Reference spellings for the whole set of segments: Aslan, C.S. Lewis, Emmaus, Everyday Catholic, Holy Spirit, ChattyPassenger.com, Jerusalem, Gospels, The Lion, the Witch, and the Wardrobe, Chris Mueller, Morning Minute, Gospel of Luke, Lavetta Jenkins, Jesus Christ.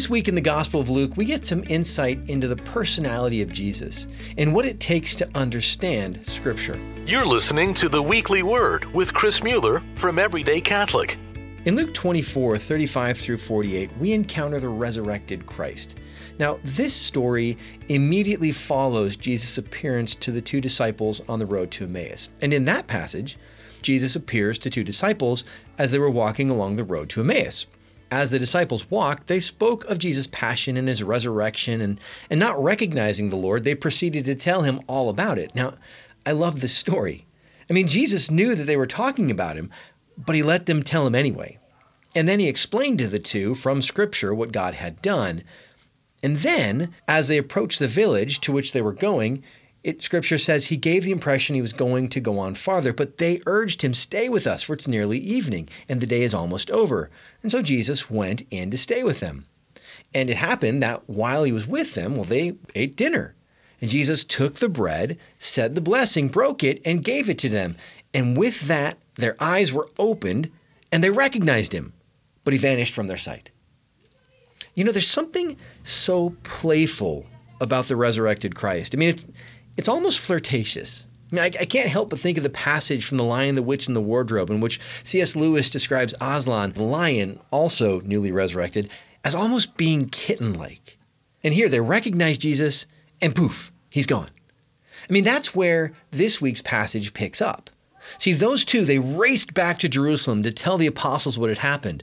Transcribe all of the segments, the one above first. This week in the Gospel of Luke, we get some insight into the personality of Jesus and what it takes to understand Scripture. You're listening to The Weekly Word with Chris Mueller from Everyday Catholic. In Luke 24, 35 through 48, we encounter the resurrected Christ. Now, this story immediately follows Jesus' appearance to the two disciples on the road to Emmaus. And in that passage, Jesus appears to two disciples as they were walking along the road to Emmaus. As the disciples walked, they spoke of Jesus' passion and his resurrection, and not recognizing the Lord, they proceeded to tell him all about it. Now, I love this story. I mean, Jesus knew that they were talking about him, but he let them tell him anyway. And then he explained to the two from Scripture what God had done. And then, as they approached the village to which they were going, Scripture says he gave the impression he was going to go on farther, but they urged him, "Stay with us, for it's nearly evening, and the day is almost over." And so Jesus went in to stay with them. And it happened that while he was with them, they ate dinner. And Jesus took the bread, said the blessing, broke it, and gave it to them. And with that, their eyes were opened, and they recognized him, but he vanished from their sight. You know, there's something so playful about the resurrected Christ. I mean, it's almost flirtatious. I mean, I can't help but think of the passage from The Lion, the Witch, and the Wardrobe, in which C.S. Lewis describes Aslan, the lion, also newly resurrected, as almost being kitten-like. And here they recognize Jesus, and poof, he's gone. I mean, that's where this week's passage picks up. See, those two, they raced back to Jerusalem to tell the apostles what had happened.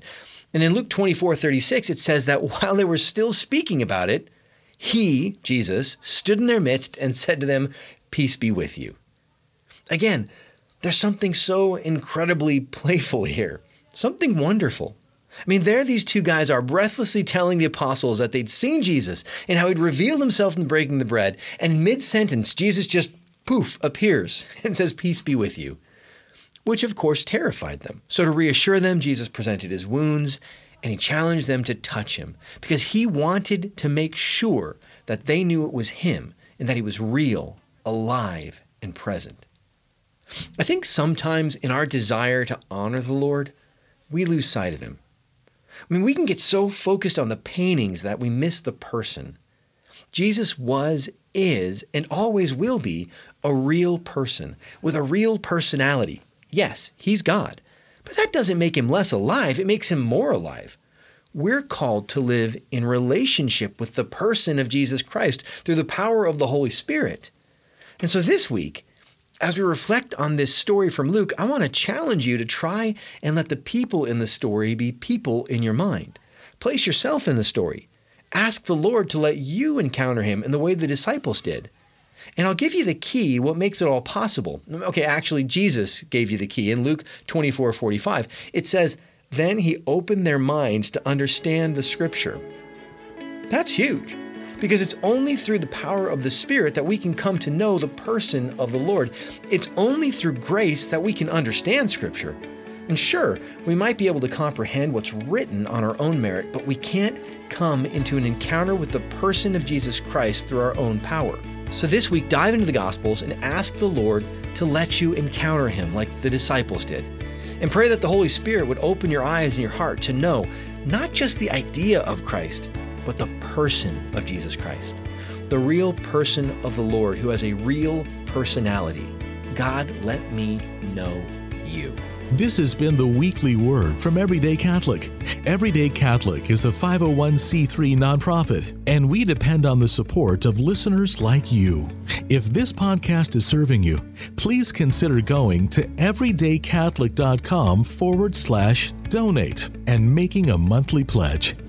And in Luke 24:36, it says that while they were still speaking about it, he, Jesus, stood in their midst and said to them, "Peace be with you." Again, there's something so incredibly playful here, something wonderful. I mean, there these two guys are breathlessly telling the apostles that they'd seen Jesus and how he'd revealed himself in breaking the bread. And in mid-sentence, Jesus just, poof, appears and says, "Peace be with you," which of course terrified them. So to reassure them, Jesus presented his wounds, and he challenged them to touch him because he wanted to make sure that they knew it was him and that he was real, alive, and present. I think sometimes in our desire to honor the Lord, we lose sight of him. I mean, we can get so focused on the paintings that we miss the person. Jesus was, is, and always will be a real person with a real personality. Yes, he's God. But that doesn't make him less alive. It makes him more alive. We're called to live in relationship with the person of Jesus Christ through the power of the Holy Spirit. And so this week, as we reflect on this story from Luke, I want to challenge you to try and let the people in the story be people in your mind. Place yourself in the story. Ask the Lord to let you encounter him in the way the disciples did. And I'll give you the key, what makes it all possible. Okay, actually, Jesus gave you the key in Luke 24:45. It says, "Then he opened their minds to understand the Scripture." That's huge, because it's only through the power of the Spirit that we can come to know the person of the Lord. It's only through grace that we can understand Scripture. And sure, we might be able to comprehend what's written on our own merit, but we can't come into an encounter with the person of Jesus Christ through our own power. So this week, dive into the Gospels and ask the Lord to let you encounter him like the disciples did. And pray that the Holy Spirit would open your eyes and your heart to know not just the idea of Christ, but the person of Jesus Christ. The real person of the Lord who has a real personality. God, let me know you. This has been The Weekly Word from Everyday Catholic. Everyday Catholic is a 501c3 nonprofit, and we depend on the support of listeners like you. If this podcast is serving you, please consider going to everydaycatholic.com/donate and making a monthly pledge.